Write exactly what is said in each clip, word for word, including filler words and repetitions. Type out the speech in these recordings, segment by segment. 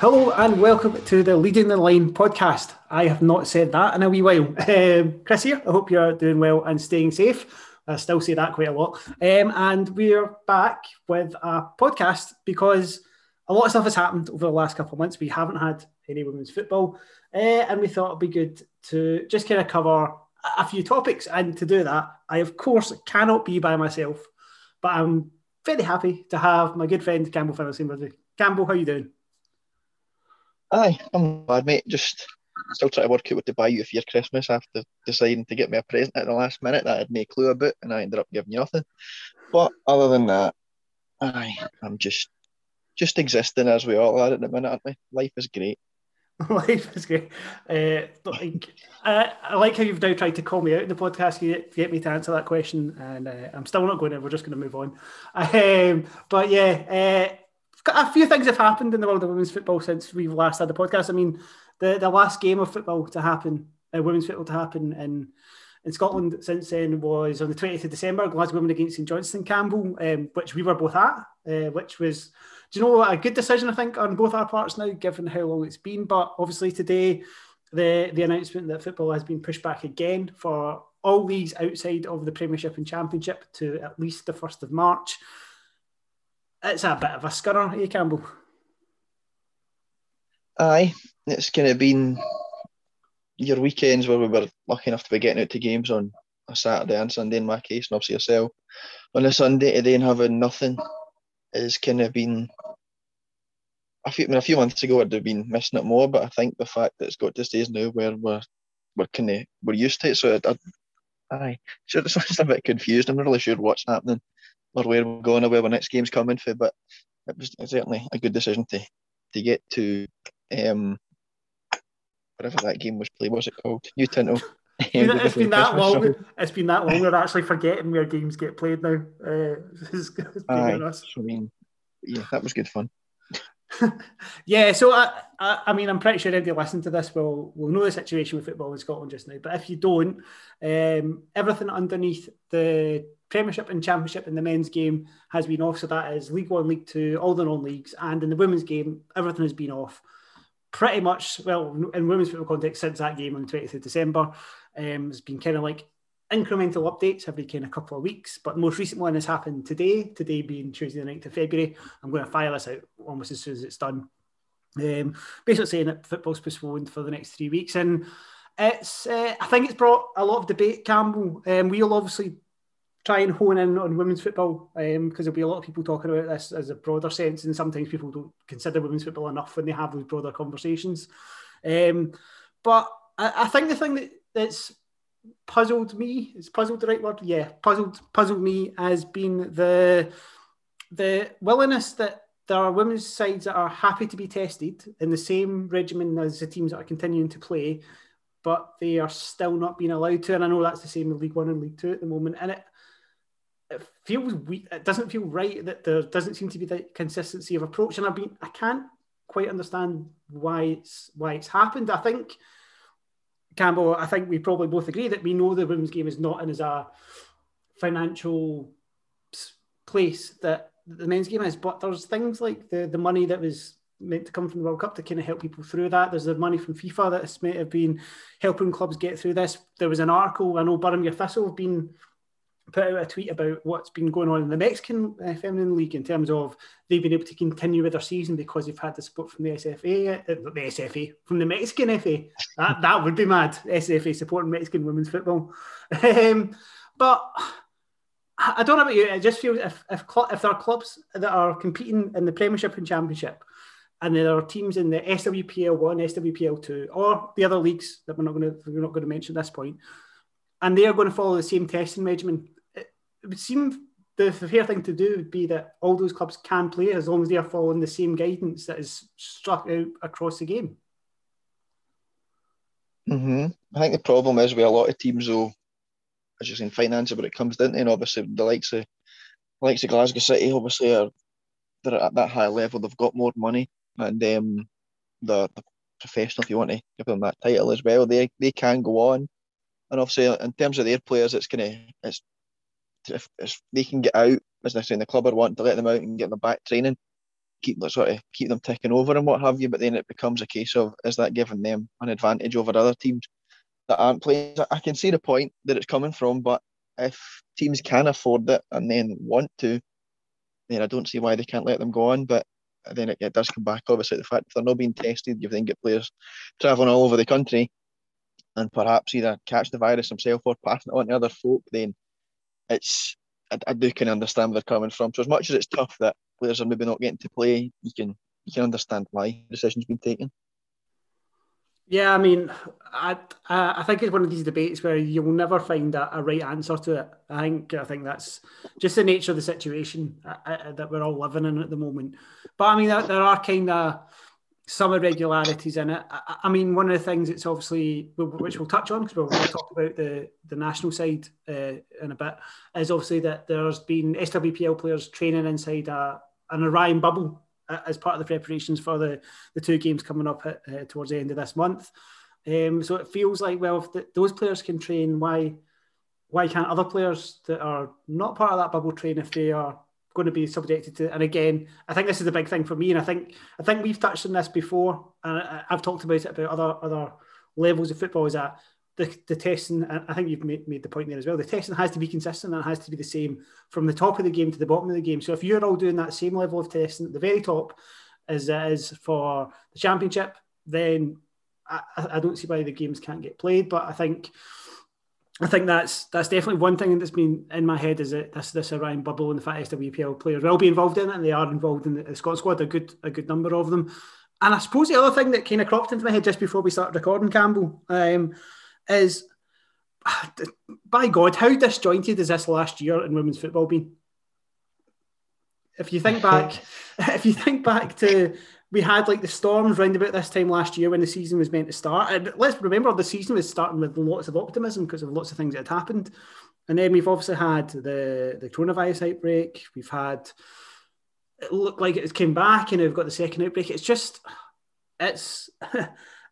Hello and welcome to the Leading the Line podcast. I have not said that in a wee while. Um, Chris here, I hope you're doing well and staying safe. I still say that quite a lot. Um, and we're back with a podcast because a lot of stuff has happened over the last couple of months. We haven't had any women's football uh, and we thought it'd be good to just kind of cover a few topics. And to do that, I, of course, cannot be by myself, but I'm very happy to have my good friend Campbell Finlayson with me. Campbell, how are you doing? Aye, I'm glad, mate. Just still trying to work out what to buy you for your Christmas after deciding to get me a present at the last minute that I had no clue about and I ended up giving you nothing. But other than that, aye, I'm just just existing as we all are at the minute, aren't we? Life is great. Life is great. Uh, like, uh, I like how you've now tried to call me out in the podcast to get me to answer that question, and uh, I'm still not going to. We're just going to move on. Um, but yeah, uh, a few things have happened in the world of women's football since we've last had the podcast. I mean, the, the last game of football to happen, uh, women's football to happen in, in Scotland since then was on the twentieth of December, Glasgow Women against St Johnstone Campbell, um, which we were both at, uh, which was... Do you know, a good decision, I think, on both our parts now, given how long it's been. But obviously today, the, the announcement that football has been pushed back again for all leagues outside of the Premiership and Championship to at least the first of March. It's a bit of a scurrer, eh, Campbell? Aye, it's kind of been your weekends where we were lucky enough to be getting out to games on a Saturday and Sunday, in my case, and obviously yourself, on a Sunday today and having nothing. It's kind of been a few, I mean, a few months ago I'd have been missing it more, but I think the fact that it's got to stage now where we're we're kind of we're used to it, so I, I, aye, so it's just a bit confused. I'm not really sure what's happening or where we're going or where our next game's coming for, but it was certainly a good decision to to get to um whatever that game was played. What was it called? New Tinto. It's, it's been that Christmas long. Summer. It's been that long. We're actually forgetting where games get played now. Uh, it's, it's Aye, us. I mean, yeah, that was good fun. yeah, so I, I, I mean, I'm pretty sure anybody listening to this will will know the situation with football in Scotland just now. But if you don't, um, everything underneath the Premiership and Championship in the men's game has been off. So that is League One, League Two, all the non-leagues, and in the women's game, everything has been off. Pretty much, well, in women's football context, since that game on the twentieth of December. Um, it's been kind of like incremental updates every kind of couple of weeks, but the most recent one has happened today, today being Tuesday the ninth of February. I'm going to fire this out almost as soon as it's done. Um, basically saying that football's postponed for the next three weeks. And it's, uh, I think it's brought a lot of debate, Campbell. Um, we'll obviously try and hone in on women's football because um, there'll be a lot of people talking about this as a broader sense, and sometimes people don't consider women's football enough when they have those broader conversations. Um, but I, I think the thing that that's puzzled me, is puzzled the right word? Yeah, puzzled puzzled me has been the the willingness that there are women's sides that are happy to be tested in the same regimen as the teams that are continuing to play, but they are still not being allowed to. And I know that's the same in League One and League Two at the moment. And it it feels weak. It doesn't feel right that there doesn't seem to be the consistency of approach. And I've been, I can't quite understand why it's why it's happened. I think, Campbell, I think we probably both agree that we know the women's game is not in as a financial place that the men's game is, but there's things like the, the money that was meant to come from the World Cup to kind of help people through that. There's the money from FIFA that has meant to have been helping clubs get through this. There was an article, I know Birmingham Thistle have been put out a tweet about what's been going on in the Mexican uh, Feminine League in terms of they've been able to continue with their season because they've had the support from the S F A, uh, the S F A, from the Mexican F A. That that would be mad, S F A supporting Mexican women's football. um, but I don't know about you, I just feel if if, cl- if there are clubs that are competing in the Premiership and Championship and there are teams in the S W P L one, S W P L two or the other leagues that we're not going to we're not going to mention at this point, and they are going to follow the same testing regimen, it would seem the fair thing to do would be that all those clubs can play as long as they are following the same guidance that is struck out across the game. Mm-hmm. I think the problem is with a lot of teams, though, as you're saying, finance, but it comes down to, and obviously the likes of the likes of Glasgow City, obviously, are they're at that high level. They've got more money, and um, the, the professional, if you want to give them that title as well, they they can go on. And obviously, in terms of their players, it's kind of it's. If, if they can get out, as they're saying, the club are wanting to let them out and get them back training, keep sort of keep them ticking over and what have you. But then it becomes a case of, is that giving them an advantage over other teams that aren't playing? I can see the point that it's coming from, but if teams can afford it and then want to, then I don't see why they can't let them go on. But then it, it does come back, obviously, the fact that they're not being tested. You've then got players travelling all over the country and perhaps either catch the virus themselves or passing it on to other folk. Then it's, I, I do can understand where they're coming from. So as much as it's tough that players are maybe not getting to play, you can you can understand why the decision's been taken. Yeah, I mean, I I think it's one of these debates where you'll never find a, a right answer to it. I think I think that's just the nature of the situation uh, that we're all living in at the moment. But I mean, there, there are kind of some irregularities in it. I, I mean, one of the things it's obviously, which we'll touch on because we'll talk about the, the national side uh, in a bit, is obviously that there's been S W P L players training inside a, an Orion bubble as part of the preparations for the, the two games coming up at, uh, towards the end of this month. Um, so it feels like, well, if the, those players can train, why why can't other players that are not part of that bubble train if they are going to be subjected to it? And again, I think this is the big thing for me, and I think I think we've touched on this before, and I, I've talked about it about other other levels of football, is that the, the testing, and I think you've made, made the point there as well, the testing has to be consistent and it has to be the same from the top of the game to the bottom of the game. So if you're all doing that same level of testing at the very top as it is for the championship, then I, I don't see why the games can't get played. But I think I think that's that's definitely one thing that's been in my head, is that this, this Orion bubble and the fact S W P L players will be involved in it, and they are involved in the Scotland squad, a good, a good number of them. And I suppose the other thing that kind of cropped into my head just before we started recording, Campbell, um, is, by God, how disjointed has this last year in women's football been? If you think back, if you think back to, we had like the storms round about this time last year when the season was meant to start. And let's remember, the season was starting with lots of optimism because of lots of things that had happened. And then we've obviously had the, the coronavirus outbreak. We've had, it looked like it came back, and we've got the second outbreak. It's just, it's...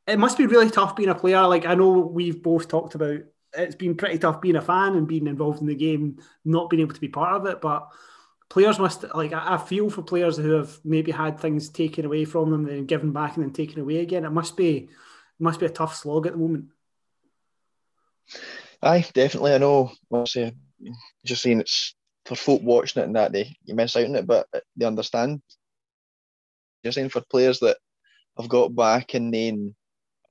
It must be really tough being a player. Like, I know we've both talked about, it's been pretty tough being a fan and being involved in the game, not being able to be part of it. But players must, like, I feel for players who have maybe had things taken away from them, then given back and then taken away again. It must be, it must be a tough slog at the moment. Aye, definitely. I know. Obviously, just saying, it's for folk watching it and that they you miss out on it, but they understand. You're saying for players that have got back and then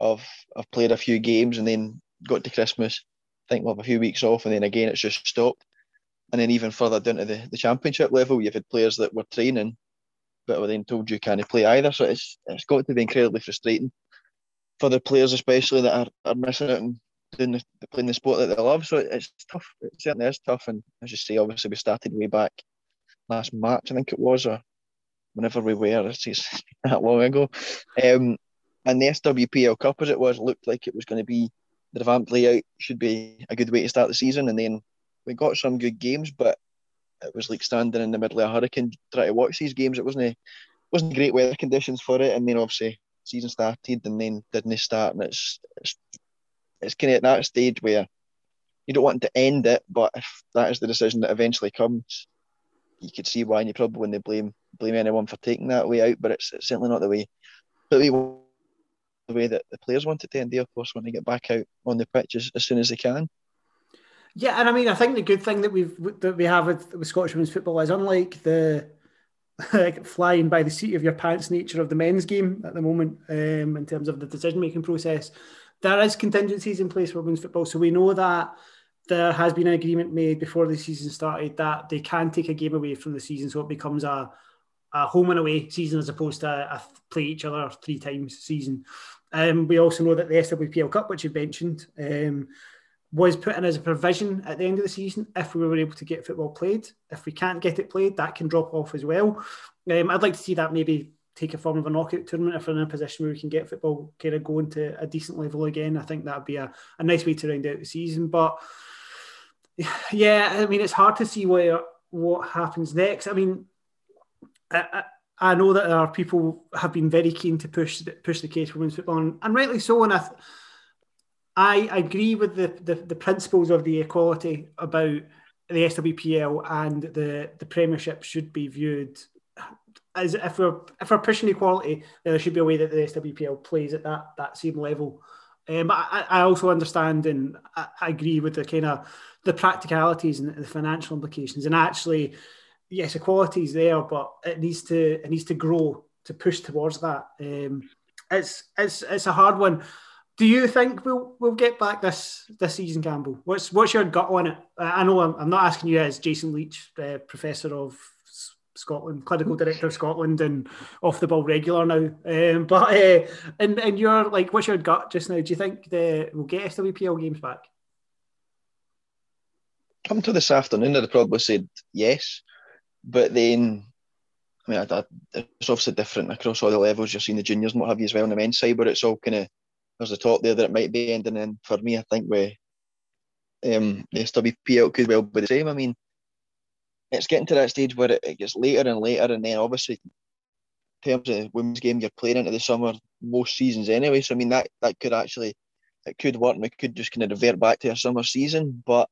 I've I've played a few games and then got to Christmas, think we'll have a few weeks off, and then again it's just stopped. And then even further down to the, the championship level, you've had players that were training but were then told you can't play either. So it's it's got to be incredibly frustrating for the players, especially that are, are missing out and doing the, playing the sport that they love. So it's tough. It certainly is tough. And as you say, obviously we started way back last March, I think it was, or whenever we were. It's, it's that long ago. Um, And the S W P L Cup, as it was, looked like it was going to be the revamped layout, should be a good way to start the season. And then we got some good games, but it was like standing in the middle of a hurricane trying to watch these games. It wasn't a, wasn't great weather conditions for it. And then obviously season started and then didn't start. And it's, it's, it's kind of at that stage where you don't want to end it, but if that is the decision that eventually comes, you could see why, and you probably wouldn't blame blame anyone for taking that way out. But it's, it's certainly not the way that we want, the way that the players want it to end. They, of course, want to get back out on the pitch as, as soon as they can. Yeah, and I mean, I think the good thing that we've that we have with, with Scottish women's football is, unlike the like, flying by the seat of your pants nature of the men's game at the moment, um, in terms of the decision-making process, there is contingencies in place for women's football. So we know that there has been an agreement made before the season started that they can take a game away from the season, so it becomes a a home and away season as opposed to a, a play each other three times season. Um, we also know that the S W P L Cup, which you mentioned, um, was put in as a provision at the end of the season if we were able to get football played. If we can't get it played, that can drop off as well. Um, I'd like to see that maybe take a form of a knockout tournament if we're in a position where we can get football kind of going to a decent level again. I think that would be a, a nice way to round out the season. But yeah, I mean, it's hard to see where, what happens next. I mean, I, I, I know that our people have been very keen to push push the case for women's football, and, and rightly so. And I, th- I agree with the, the the principles of the equality about the S W P L and the the Premiership should be viewed is if we're if we're pushing equality, then there should be a way that the S W P L plays at that that same level. Um, but I, I also understand and I, I agree with the kind of the practicalities and the financial implications. And actually, yes, equality is there, but it needs to it needs to grow to push towards that. Um, it's it's it's a hard one. Do you think we'll we'll get back this this season, Campbell? What's what's your gut on it? I know I'm, I'm not asking you as Jason Leach, uh, professor of S- Scotland, clinical director of Scotland, and off the ball regular now. Um, but uh, and and you're like, what's your gut just now? Do you think the, we'll get S W P L games back? Come to this afternoon, I'd probably said yes, but then. I mean, I, I, it's obviously different across all the levels. You're seeing the juniors and what have you as well on the men's side, but it's all kind of, there's the top there that it might be ending in. For me, I think with um, the S W P L could well be the same. I mean, it's getting to that stage where it, it gets later and later, and then obviously in terms of the women's game, you're playing into the summer most seasons anyway, so I mean, that, that could actually, it could work, and we could just kind of revert back to our summer season, but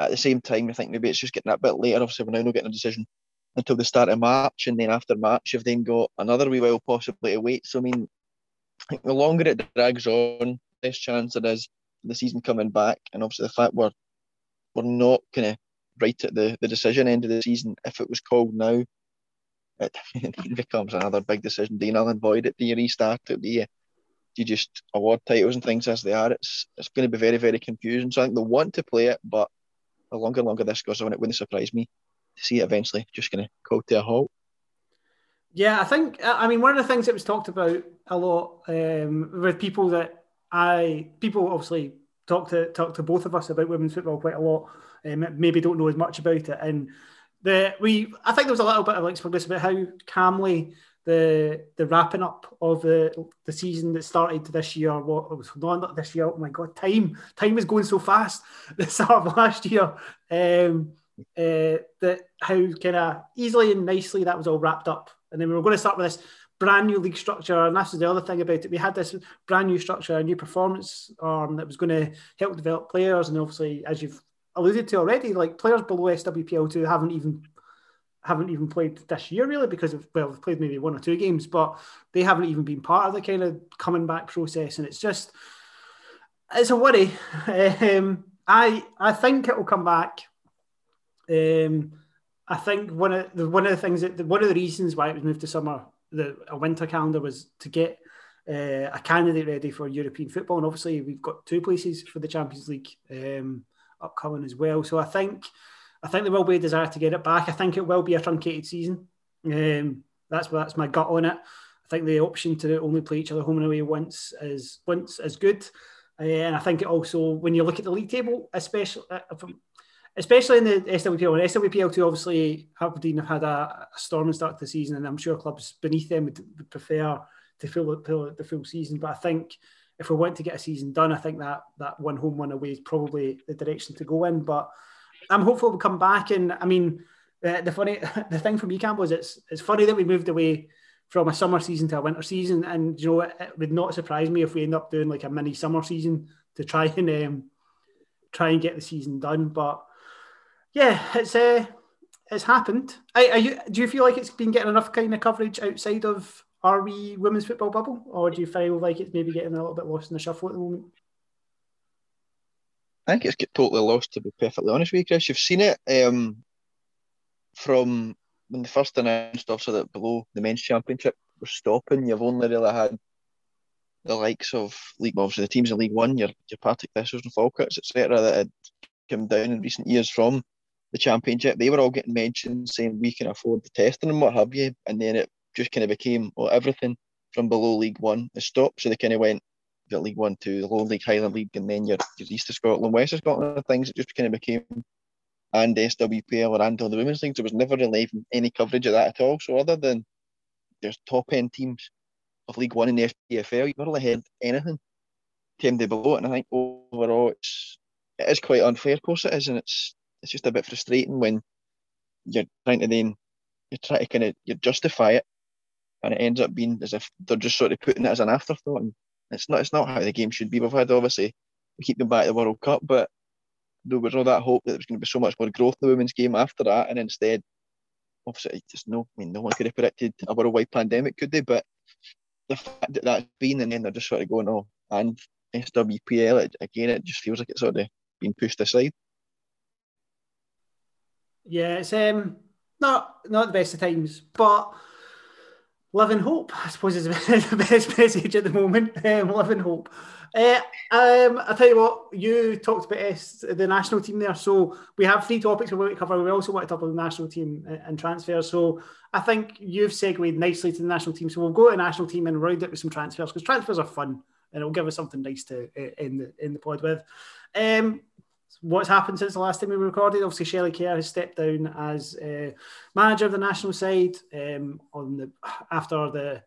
at the same time, I think maybe it's just getting that bit later. Obviously, we're now not getting a decision until the start of March, and then after March you've then got another wee while possibly to wait. So I mean, the longer it drags on, the less chance there is the season coming back, and obviously the fact we're we're not kind of right at the, the decision end of the season. If it was called now, it, it becomes another big decision. Do you null and void it? Do you restart it? Do you, do you just award titles and things as they are? It's it's going to be very, very confusing. So I think they'll want to play it, but the longer and longer this goes on, it wouldn't surprise me to see it eventually just going to call to a halt. Yeah, I think, I mean, one of the things that was talked about a lot um, with people that I, people obviously talk to talk to both of us about women's football quite a lot, um, maybe don't know as much about it. And the we, I think there was a little bit of like experience about how calmly the the wrapping up of the the season that started this year, what it was not this year, oh my God, time, time is going so fast, the start of last year. Um, Uh, that how kind of easily and nicely that was all wrapped up, and then we were going to start with this brand new league structure, and that's the other thing about it. We had this brand new structure, a new performance arm that was going to help develop players, and obviously, as you've alluded to already, like players below S W P L two haven't even haven't even played this year really because of well, they've played maybe one or two games, but they haven't even been part of the kind of coming back process, and it's just it's a worry. um, I I think it will come back. Um, I think one of the one of the things that one of the reasons why it was moved to summer, the a winter calendar, was to get uh, a candidate ready for European football, and obviously we've got two places for the Champions League um, upcoming as well. So I think I think there will be a desire to get it back. I think it will be a truncated season. Um, that's that's my gut on it. I think the option to only play each other home and away once is once is good, and I think it also when you look at the league table, especially. Uh, from, Especially in the S W P L one. S W P L two, obviously, Aberdeen have had a, a storming start to the season, and I'm sure clubs beneath them would, would prefer to fill the full season. But I think if we want to get a season done, I think that that one home, one away is probably the direction to go in. But I'm hopeful we'll come back. And I mean, uh, the funny the thing for me, Campbell, is it's it's funny that we moved away from a summer season to a winter season. And you know, it, it would not surprise me if we end up doing like a mini summer season to try and um, try and get the season done. But yeah, it's uh, it's happened. Are, are you? Do you feel like it's been getting enough kind of coverage outside of our wee women's football bubble, or do you feel like it's maybe getting a little bit lost in the shuffle at the moment? I think it's get totally lost. To be perfectly honest with you, Chris, you've seen it um, from when they first announced, obviously, that below the men's championship was stopping. You've only really had the likes of league, well, obviously, the teams in League One, your your Partick Thistles and Falkirks, et cetera, that had come down in recent years from the championship. They were all getting mentioned saying we can afford the testing and what have you, and then it just kind of became well, everything from below League One is stopped, so they kind of went the League One to the Lowland League, Highland League, and then your, your East of Scotland, West of Scotland and things. It just kind of became and S W P L or and all the women's leagues. There was never really any coverage of that at all, so other than there's top end teams of League One and the S P F L, you've not really heard anything came to below it, and I think overall it's it is quite unfair, of course it is, and it's it's just a bit frustrating when you're trying to then you try to kind of you justify it, and it ends up being as if they're just sort of putting it as an afterthought, and it's not it's not how the game should be. We've had obviously we keep them back at the World Cup, but there was all that hope that there was going to be so much more growth in the women's game after that, and instead obviously it's no, I mean, no one could have predicted a worldwide pandemic, could they? But the fact that that's been, and then they're just sort of going, oh, and S W P L, it, again, it just feels like it's sort of been pushed aside. Yeah, it's um, not not the best of times, but love and hope, I suppose, is the best message at the moment. Um, love and hope. Uh, um, I'll tell you what, you talked about S, the national team there, so we have three topics we want to cover. We also want to talk about the national team and transfers, so I think you've segued nicely to the national team, so we'll go to the national team and round it with some transfers, because transfers are fun and it'll give us something nice to in the, in the pod with. Um, what's happened since the last time we recorded? Obviously, Shelley Kerr has stepped down as uh, manager of the national side um, on the after the...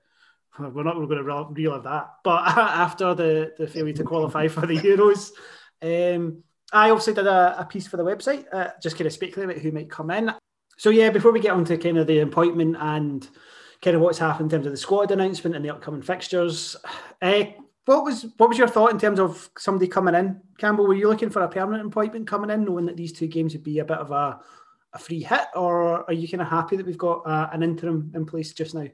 We're not going to relive that, but after the, the failure to qualify for the Euros. Um, I also did a, a piece for the website, uh, just kind of speculating about who might come in. So yeah, before we get on to kind of the appointment and kind of what's happened in terms of the squad announcement and the upcoming fixtures, uh, what was what was your thought in terms of somebody coming in? Campbell, were you looking for a permanent appointment coming in, knowing that these two games would be a bit of a, a free hit, or are you kind of happy that we've got uh, an interim in place just now?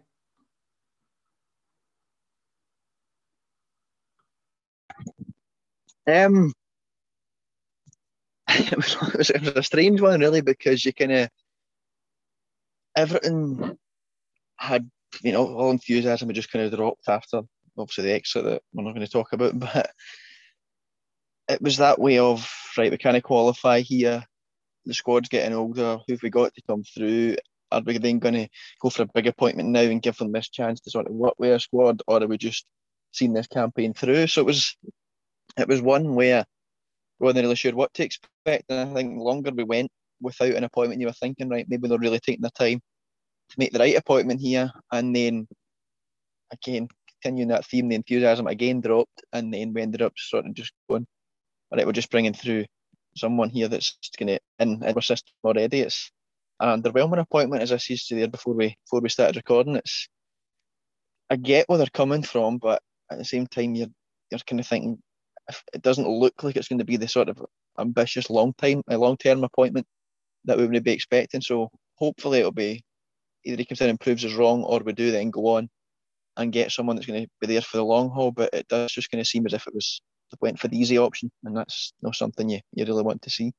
Um, it was, it was, it was a strange one, really, because you kind of everything had, you know, all enthusiasm had just kind of dropped after obviously the exit that we're not going to talk about, but it was that way of, right, we kind of qualify here, the squad's getting older, who've we got to come through, are we then going to go for a big appointment now and give them this chance to sort of work with our squad, or are we just seeing this campaign through? So it was It was one where we weren't really sure what to expect, and I think the longer we went without an appointment, you were thinking, right, maybe they're really taking their time to make the right appointment here, and then, again, continuing that theme, the enthusiasm again dropped, and then we ended up sort of just going, all right, we're just bringing through someone here that's going to in our system already. It's an underwhelming appointment, as I said to there before we, before we started recording. It's, I get where they're coming from, but at the same time, you're, you're kind of thinking, it doesn't look like it's going to be the sort of ambitious long time, a long-term appointment that we would be expecting. So hopefully it'll be either he comes in and proves us wrong, or we do then go on and get someone that's going to be there for the long haul. But it does just kind of seem as if it was went for the easy option, and that's not something you, you really want to see.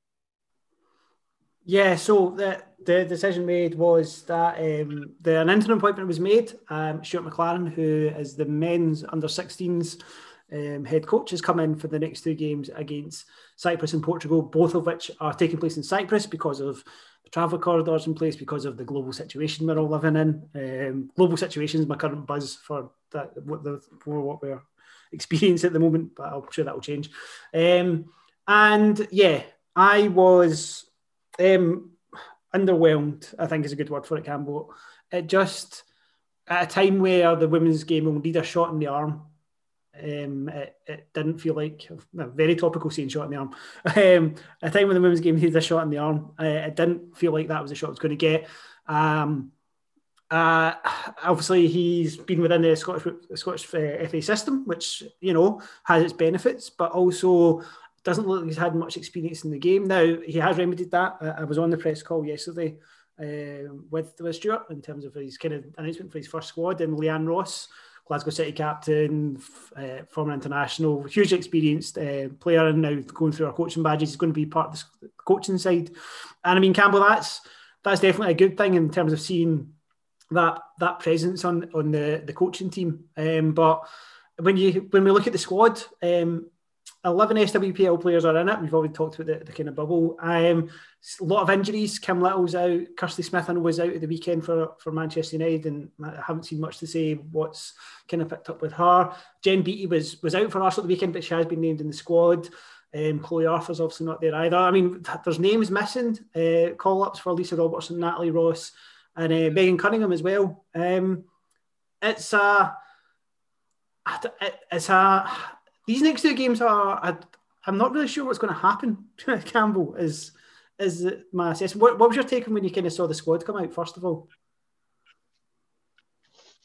Yeah, so the, the decision made was that um, the, an interim appointment was made. Um, Stuart McLaren, who is the men's under sixteens Um, head coach, has come in for the next two games against Cyprus and Portugal, both of which are taking place in Cyprus because of the travel corridors in place, because of the global situation we're all living in. Um, global situation is my current buzz for that, what the, for what we're experiencing at the moment, but I'm sure that will change. Um, and yeah, I was um, underwhelmed, I think is a good word for it, Campbell. It just, at a time where the women's game will need a shot in the arm, Um, it, it didn't feel like a very topical scene, shot in the arm. Um, at the time when the women's game needed a shot in the arm, uh, it didn't feel like that was the shot it was going to get. Um, uh, obviously, he's been within the Scottish Scottish uh, F A system, which, you know, has its benefits, but also doesn't look like he's had much experience in the game. Now, he has remedied that. I, I was on the press call yesterday uh, with, with Stuart in terms of his kind of announcement for his first squad, and Leanne Ross, Glasgow City captain, uh, former international, hugely experienced uh, player, and now going through our coaching badges, is going to be part of the coaching side. And I mean, Campbell, that's that's definitely a good thing in terms of seeing that that presence on on the, the coaching team. Um, but when you when we look at the squad, um, eleven S W P L players are in it. We've already talked about the, the kind of bubble. Um, a lot of injuries. Kim Little's out. Kirsty Smith, I know, was out at the weekend for, for Manchester United, and I haven't seen much to say what's kind of picked up with her. Jen Beattie was, was out for Arsenal at the weekend, but she has been named in the squad. Um, Chloe Arthur's obviously not there either. I mean, there's names missing. Uh, call-ups for Lisa Robertson, Natalie Ross, and uh, Megan Cunningham as well. Um, it's a... It's a... These next two games are, I, I'm not really sure what's going to happen, Campbell, is is my assessment. What, what was your take on when you kind of saw the squad come out, first of all?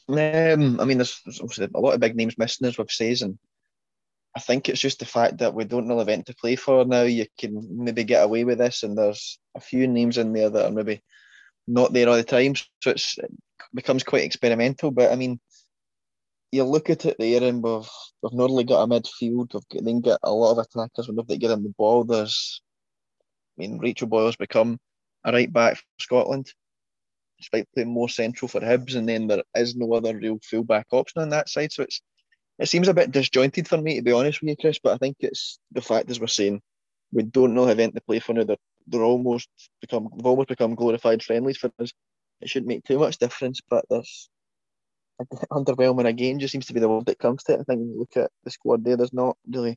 Um, I mean, there's obviously a lot of big names missing, as we've said, and I think it's just the fact that we don't really event to play for now. You can maybe get away with this, and there's a few names in there that are maybe not there all the time, so it's, it becomes quite experimental. But I mean, you look at it there, and we've we've not only got a midfield, we've then got a lot of attackers. We've not given the ball. There's, I mean, Rachel Boyle's become a right back for Scotland, despite playing more central for Hibs, and then there is no other real full back option on that side. So it's it seems a bit disjointed for me, to be honest with you, Chris. But I think it's the fact, as we're saying, we don't know how to play for now. They're, they're almost become they've almost become glorified friendlies for us. It shouldn't make too much difference, but there's underwhelming again just seems to be the word that comes to it. I think when you look at the squad there, there's not really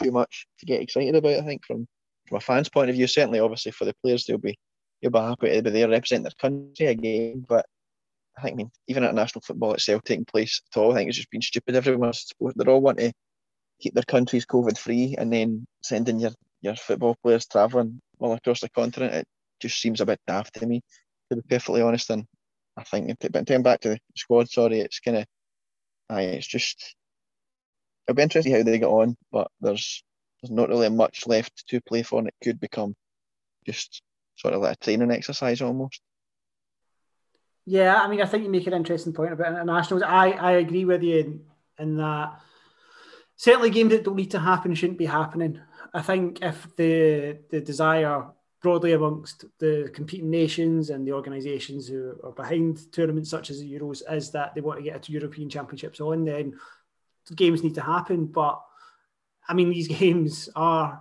too much to get excited about. I think from from a fan's point of view, certainly, obviously for the players, they'll be you'll be happy to be there representing their country again. But I think, I mean, even international football itself taking place at all, I think it's just been stupid. Everyone's they're all wanting to keep their countries COVID free, and then sending your your football players travelling all across the continent. It just seems a bit daft to me, to be perfectly honest. And I think, but turning back to the squad, sorry, it's kind of, it's just, it'll be interesting how they get on, but there's there's not really much left to play for, and it could become just sort of like a training exercise almost. Yeah, I mean, I think you make an interesting point about internationals. I, I agree with you in, in that certainly games that don't need to happen shouldn't be happening. I think if the the desire broadly amongst the competing nations and the organisations who are behind tournaments such as the Euros is that they want to get a European Championships on, then games need to happen. But, I mean, these games are,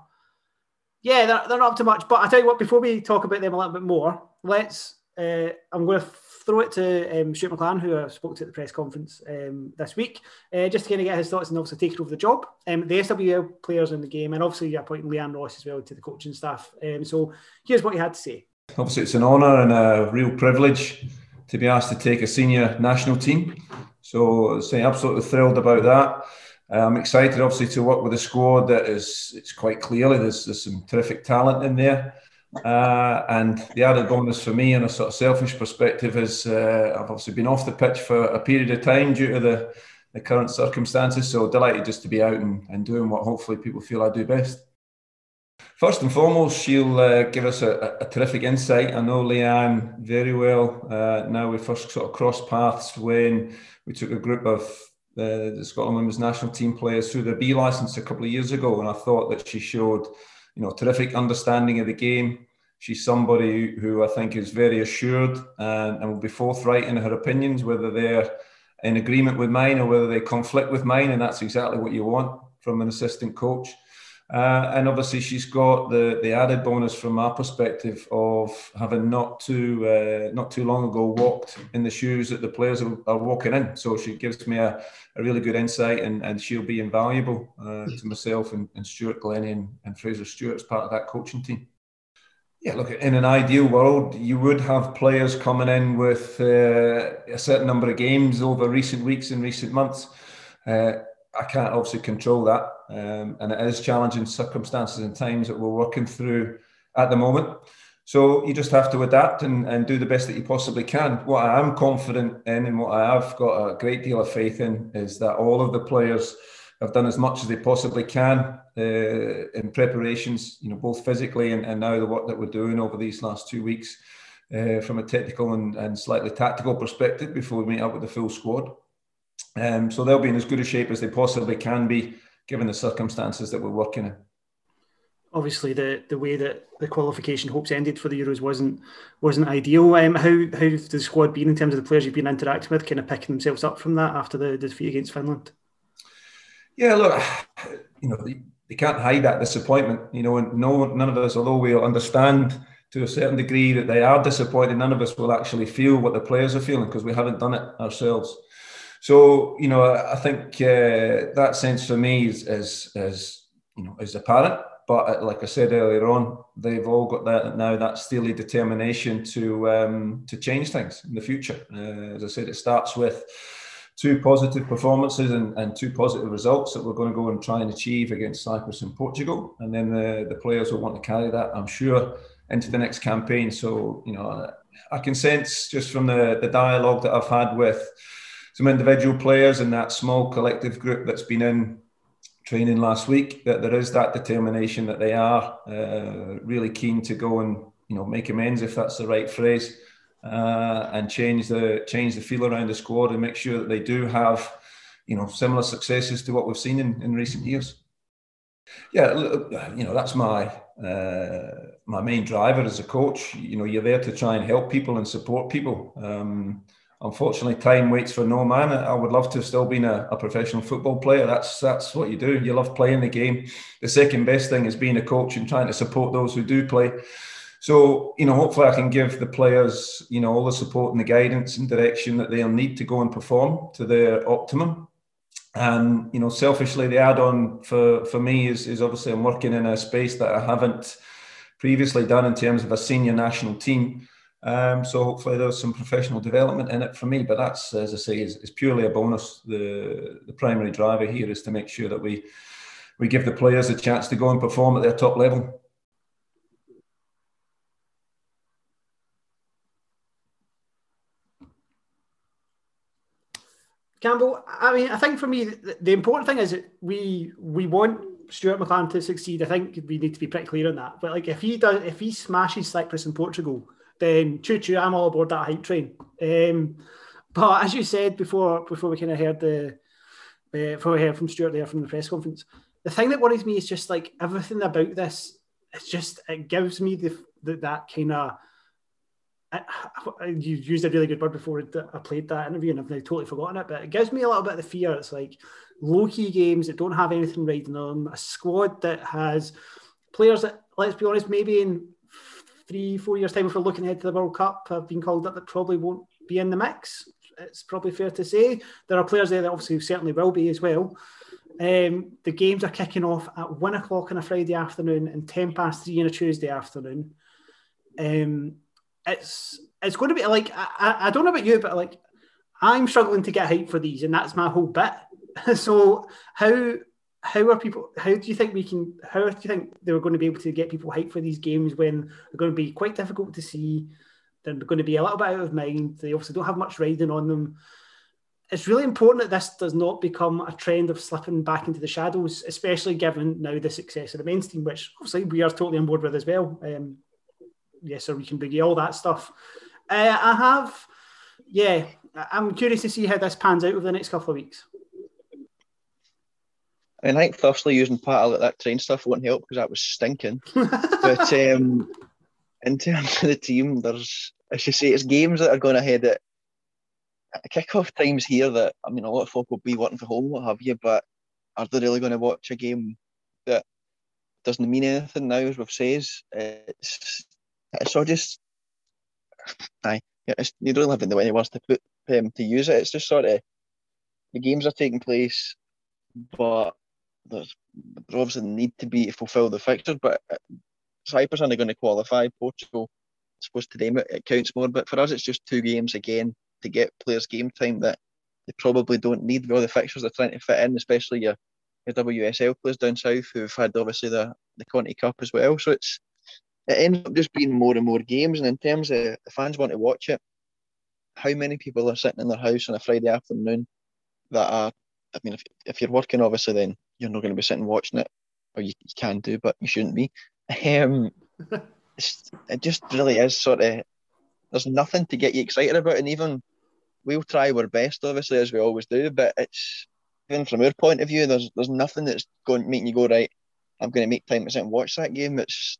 yeah, they're, they're not up to much. But I tell you what, before we talk about them a little bit more, let's, uh, I'm going to throw it to um, Stuart McLaren, who I spoke to at the press conference um, this week, uh, just to kind of get his thoughts and also take over the job. Um, the S W L players in the game, and obviously you're appointing Leanne Ross as well to the coaching staff. Um, so here's what he had to say. Obviously it's an honour and a real privilege to be asked to take a senior national team. So I'd say absolutely thrilled about that. I'm excited obviously to work with a squad that is, it's quite clearly there's, there's some terrific talent in there. Uh, and the added bonus for me, in a sort of selfish perspective, is uh, I've obviously been off the pitch for a period of time due to the, the current circumstances. So delighted just to be out and, and doing what hopefully people feel I do best. First and foremost, she'll uh, give us a, a terrific insight. I know Leanne very well. Uh, now we first sort of crossed paths when we took a group of the, the Scotland Women's National Team players through the B licence a couple of years ago, and I thought that she showed, you know, terrific understanding of the game. She's somebody who I think is very assured and, and will be forthright in her opinions, whether they're in agreement with mine or whether they conflict with mine. And that's exactly what you want from an assistant coach. Uh, and obviously she's got the, the added bonus from my perspective of having not too, uh, not too long ago walked in the shoes that the players are, are walking in. So she gives me a, a really good insight, and, and she'll be invaluable uh, to myself and, and Stuart Glennie and, and Fraser Stewart as part of that coaching team. Yeah, look, in an ideal world, you would have players coming in with uh, a certain number of games over recent weeks and recent months. Uh, I can't obviously control that. Um, and it is challenging circumstances and times that we're working through at the moment. So you just have to adapt and, and do the best that you possibly can. What I am confident in, and what I have got a great deal of faith in, is that all of the players have done as much as they possibly can uh, in preparations, you know, both physically and, and now the work that we're doing over these last two weeks uh, from a technical and, and slightly tactical perspective before we meet up with the full squad. Um, so they'll be in as good a shape as they possibly can be, given the circumstances that we're working in. Obviously, the, the way that the qualification hopes ended for the Euros wasn't wasn't ideal. Um, how how has the squad been in terms of the players you've been interacting with, kind of picking themselves up from that after the, the defeat against Finland? Yeah, look, you know, they, they can't hide that disappointment. You know, and no none of us, although we understand to a certain degree that they are disappointed, none of us will actually feel what the players are feeling because we haven't done it ourselves. So, you know, I think uh, that sense for me is, is, is, you know, is apparent. But like I said earlier on, they've all got that now, that steely determination to um, to change things in the future. Uh, as I said, it starts with two positive performances and, and two positive results that we're going to go and try and achieve against Cyprus and Portugal. And then the, the players will want to carry that, I'm sure, into the next campaign. So, you know, I can sense just from the, the dialogue that I've had with some individual players in that small collective group that's been in training last week, that there is that determination that they are uh, really keen to go and, you know, make amends, if that's the right phrase, uh, and change the change the feel around the squad and make sure that they do have, you know, similar successes to what we've seen in, in recent years. Yeah, you know, that's my uh, my main driver as a coach. You know, you're there to try and help people and support people. Um, unfortunately, time waits for no man. I would love to have still been a, a professional football player. That's that's what you do. You love playing the game. The second best thing is being a coach and trying to support those who do play. So, you know, hopefully I can give the players, you know, all the support and the guidance and direction that they'll need to go and perform to their optimum. And, you know, selfishly, the add-on for, for me is, is obviously I'm working in a space that I haven't previously done in terms of a senior national team. Um, so hopefully there's some professional development in it for me. But that's, as I say, is, is purely a bonus. The, the primary driver here is to make sure that we, we give the players a chance to go and perform at their top level. Campbell, I mean, I think for me, the, the important thing is that we we want Stuart McLaren to succeed. I think we need to be pretty clear on that. But like, if he does, if he smashes Cyprus and Portugal, then choo choo, I'm all aboard that hype train. Um, but as you said before, before we kind of heard the, uh, before we heard from Stuart there from the press conference, the thing that worries me is just like everything about this. It's just it gives me the, the that kind of. I, you used a really good word before I played that interview and I've now totally forgotten it, but it gives me a little bit of the fear. It's like low-key games that don't have anything riding on them, a squad that has players that, let's be honest, maybe in three, four years' time, if we're looking ahead to the World Cup, have been called up that probably won't be in the mix. It's probably fair to say. There are players there that obviously certainly will be as well. Um, the games are kicking off at one o'clock on a Friday afternoon and ten past three on a Tuesday afternoon. Um... It's it's going to be like I, I don't know about you, but like I'm struggling to get hype for these, and that's my whole bit. So how how are people? How do you think we can? How do you think they're going to be able to get people hype for these games when they're going to be quite difficult to see? They're going to be a little bit out of mind. They obviously don't have much riding on them. It's really important that this does not become a trend of slipping back into the shadows, especially given now the success of the men's team, which obviously we are totally on board with as well. Um, Yes, or we can boogie all that stuff. Uh, I have, yeah, I'm curious to see how this pans out over the next couple of weeks. And I think firstly using Pat like that train stuff won't help because that was stinking. But um, in terms of the team, there's, as you say, it's games that are going ahead at kick-off times here that, I mean, a lot of folk will be working from home, what have you, but are they really going to watch a game that doesn't mean anything now, as we've said? It's It's all just, aye, it's, you don't have any words to put um, to use it. It's just sort of, the games are taking place, but there's, there obviously need to be to fulfil the fixtures. But Cyprus aren't going to qualify. Portugal, I suppose today it, it counts more. But for us, it's just two games again to get players game time that they probably don't need with all the fixtures they're trying to fit in, especially your, your W S L players down south who've had obviously the the Conti Cup as well. So it's. It ends up just being more and more games, and in terms of the fans want to watch it, how many people are sitting in their house on a Friday afternoon that are, I mean, if, if you're working, obviously, then you're not going to be sitting watching it, or you, you can do, but you shouldn't be. Um, it's, it just really is sort of, there's nothing to get you excited about, and even we'll try our best, obviously, as we always do, but it's, even from our point of view, there's there's nothing that's going to make you go, right, I'm going to make time to sit and watch that game. It's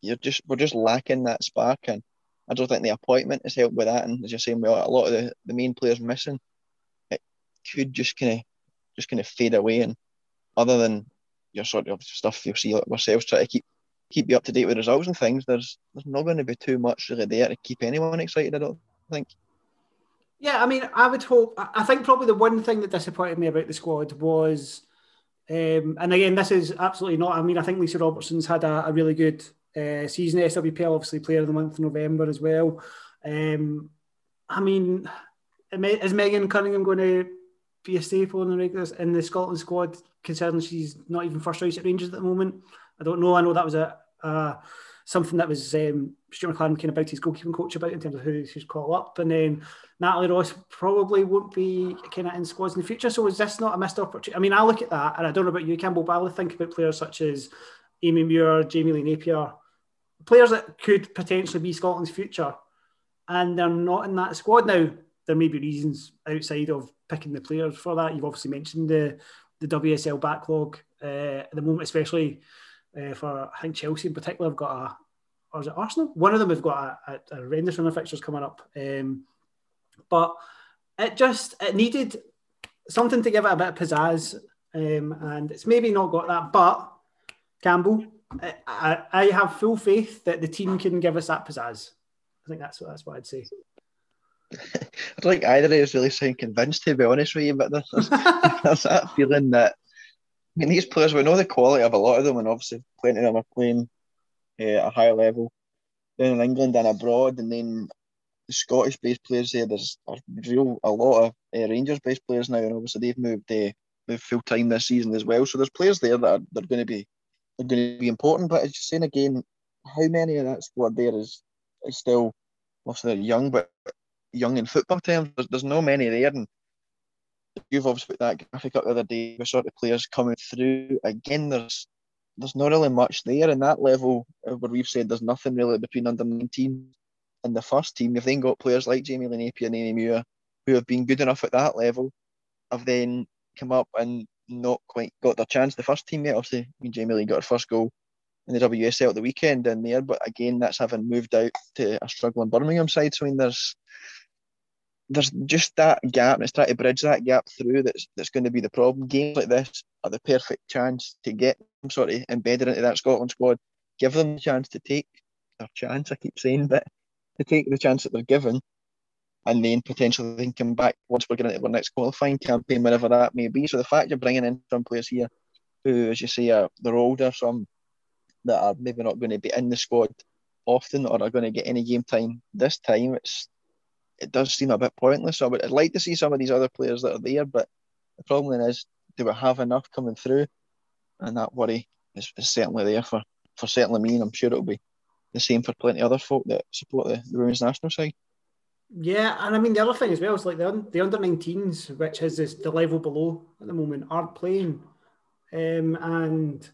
You're just we're just lacking that spark, and I don't think the appointment has helped with that. And as you're saying, well, a lot of the, the main players missing, it could just kind of just kind of fade away. And other than your sort of stuff you'll see like ourselves try to keep keep you up to date with results and things, there's there's not going to be too much really there to keep anyone excited, I don't think. Yeah, I mean, I would hope. I think probably the one thing that disappointed me about the squad was, um, and again, this is absolutely not. I mean, I think Lisa Robertson's had a, a really good. Uh, season. S W P L obviously player of the month in November as well. Um, I mean, is Megan Cunningham going to be a staple in the regulars in the Scotland squad? Considering she's not even first choice at Rangers at the moment, I don't know. I know that was a uh, something that was um, Stuart McLaren kind of about his goalkeeping coach about in terms of who she's called up, and then Natalie Ross probably won't be kind of in squads in the future. So is this not a missed opportunity? I mean, I look at that, and I don't know about you, Campbell, but I would think about players such as Amy Muir, Jamie Lee Napier, players that could potentially be Scotland's future, and they're not in that squad now. There may be reasons outside of picking the players for that. You've obviously mentioned the the W S L backlog uh, at the moment, especially uh, for, I think, Chelsea in particular have got a, or is it Arsenal? One of them have got a, a, a horrendous run of fixtures coming up. Um, but it just, it needed something to give it a bit of pizzazz, um, and it's maybe not got that, but Campbell, I, I have full faith that the team can give us that pizzazz. I think that's what that's what I'd say. I don't think either of us really sound convinced, to be honest with you, but there's, there's that feeling that, I mean, these players, we know the quality of a lot of them, and obviously plenty of them are playing uh, at a higher level down in England and abroad, and then the Scottish-based players there, there's a, real, a lot of uh, Rangers-based players now, and obviously they've moved, uh, moved full-time this season as well, so there's players there that are they're going to be they're going to be important, but it's just saying again, how many of that squad there is, is still, obviously they're young, but young in football terms, there's, there's no many there, and you've obviously put that graphic up the other day with sort of players coming through. Again, there's there's not really much there, and that level where we've said there's nothing really between under nineteen and the first team. You've then got players like Jamie Lee Napier and Amy Muir who have been good enough at that level, have then come up and not quite got their chance the first team yet. Obviously, I mean, Jamie Lee got her first goal in the W S L at the weekend in there, but again, that's having moved out to a struggling Birmingham side. So I mean, there's there's just that gap, and it's trying to bridge that gap through that's that's going to be the problem. Games like this are the perfect chance to get them sort of embedded into that Scotland squad, give them the chance to take their chance, I keep saying, but to take the chance that they're given, and then potentially then come back once we're getting into our next qualifying campaign, whenever that may be. So the fact you're bringing in some players here who, as you say, are, they're older, some that are maybe not going to be in the squad often or are going to get any game time this time, it's, it does seem a bit pointless. So I'd like to see some of these other players that are there, but the problem is, do we have enough coming through? And that worry is, is certainly there for, for certainly me, and I'm sure it'll be the same for plenty of other folk that support the, the women's national side. Yeah, and I mean, the other thing as well is like the, the under nineteens, which is this, the level below at the moment, aren't playing. Um, and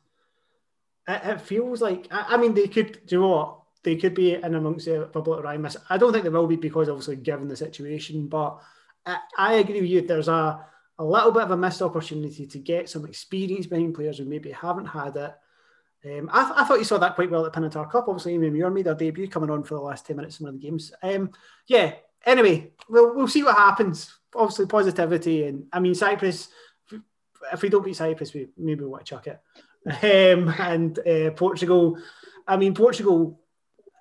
it, it feels like, I, I mean, they could, do you know what? They could be in amongst the bubble at Ryan. I don't think they will be, because obviously given the situation, but I, I agree with you. There's a, a little bit of a missed opportunity to get some experience behind players who maybe haven't had it. Um, I, th- I thought you saw that quite well at the Pinatar Cup. Obviously, Amy Muir made her debut, coming on for the last ten minutes of one of the games. Um, yeah, anyway, we'll, we'll see what happens. Obviously, positivity. And I mean, Cyprus, if we don't beat Cyprus, we maybe we'll want to chuck it. Um, and uh, Portugal, I mean, Portugal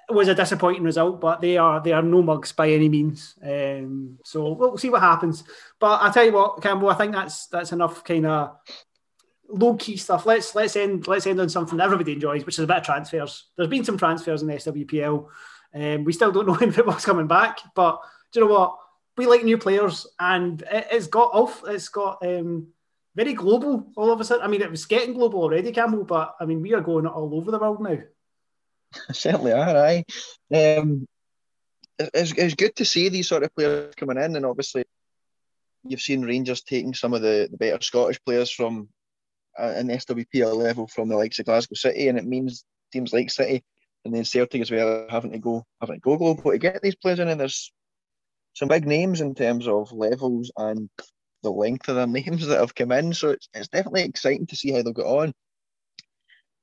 was a disappointing result, but they are they are no mugs by any means. Um, so we'll see what happens. But I'll tell you what, Campbell, I think that's that's enough kind of low-key stuff. Let's let's end let's end on something that everybody enjoys, which is a bit of transfers. There's been some transfers in the S W P L. Um, we still don't know when football's coming back, but do you know what? We like new players, and it, it's got off. It's got um, very global all of a sudden. I mean, it was getting global already, Campbell, but I mean, we are going all over the world now. Certainly are, aye. Um, it's, it's good to see these sort of players coming in, and obviously you've seen Rangers taking some of the, the better Scottish players from uh, an S W P L level, from the likes of Glasgow City, and it means teams like City and then Celtic as well having to go having to go global to get these players in, and there's some big names in terms of levels and the length of their names that have come in, so it's, it's definitely exciting to see how they'll get on.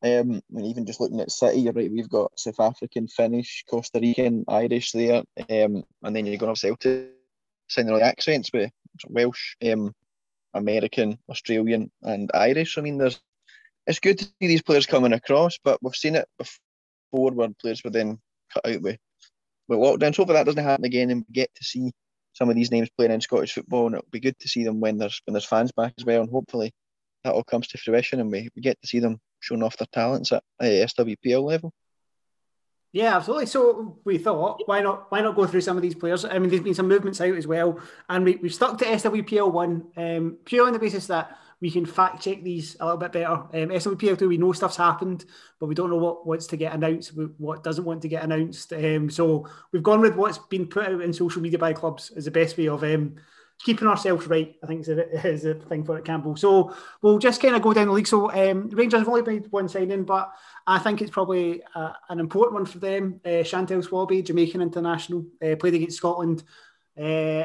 Um, and even just looking at City, you're right, we've got South African, Finnish, Costa Rican, Irish there, um, and then you're going to have Celtic sounding like accents with Welsh, um, American, Australian and Irish. I mean, there's it's good to see these players coming across, but we've seen it before where players were then cut out with, with lockdowns. Hopefully that doesn't happen again, and we get to see some of these names playing in Scottish football, and it'll be good to see them when there's, when there's fans back as well, and hopefully that all comes to fruition and we, we get to see them showing off their talents at uh, S W P L level. Yeah, absolutely. So we thought, why not why not go through some of these players? I mean, there's been some movements out as well, and we, we've stuck to S W P L one um, purely on the basis that we can fact check these a little bit better. Um, S W P L two, we know stuff's happened, but we don't know what wants to get announced, what doesn't want to get announced. Um, so we've gone with what's been put out in social media by clubs as the best way of um, keeping ourselves right, I think, is a, is a thing for it, Campbell. So we'll just kind of go down the league. So um, Rangers have only played one signing, but I think it's probably uh, an important one for them. Uh, Chantel Swabby, Jamaican international, uh, played against Scotland uh,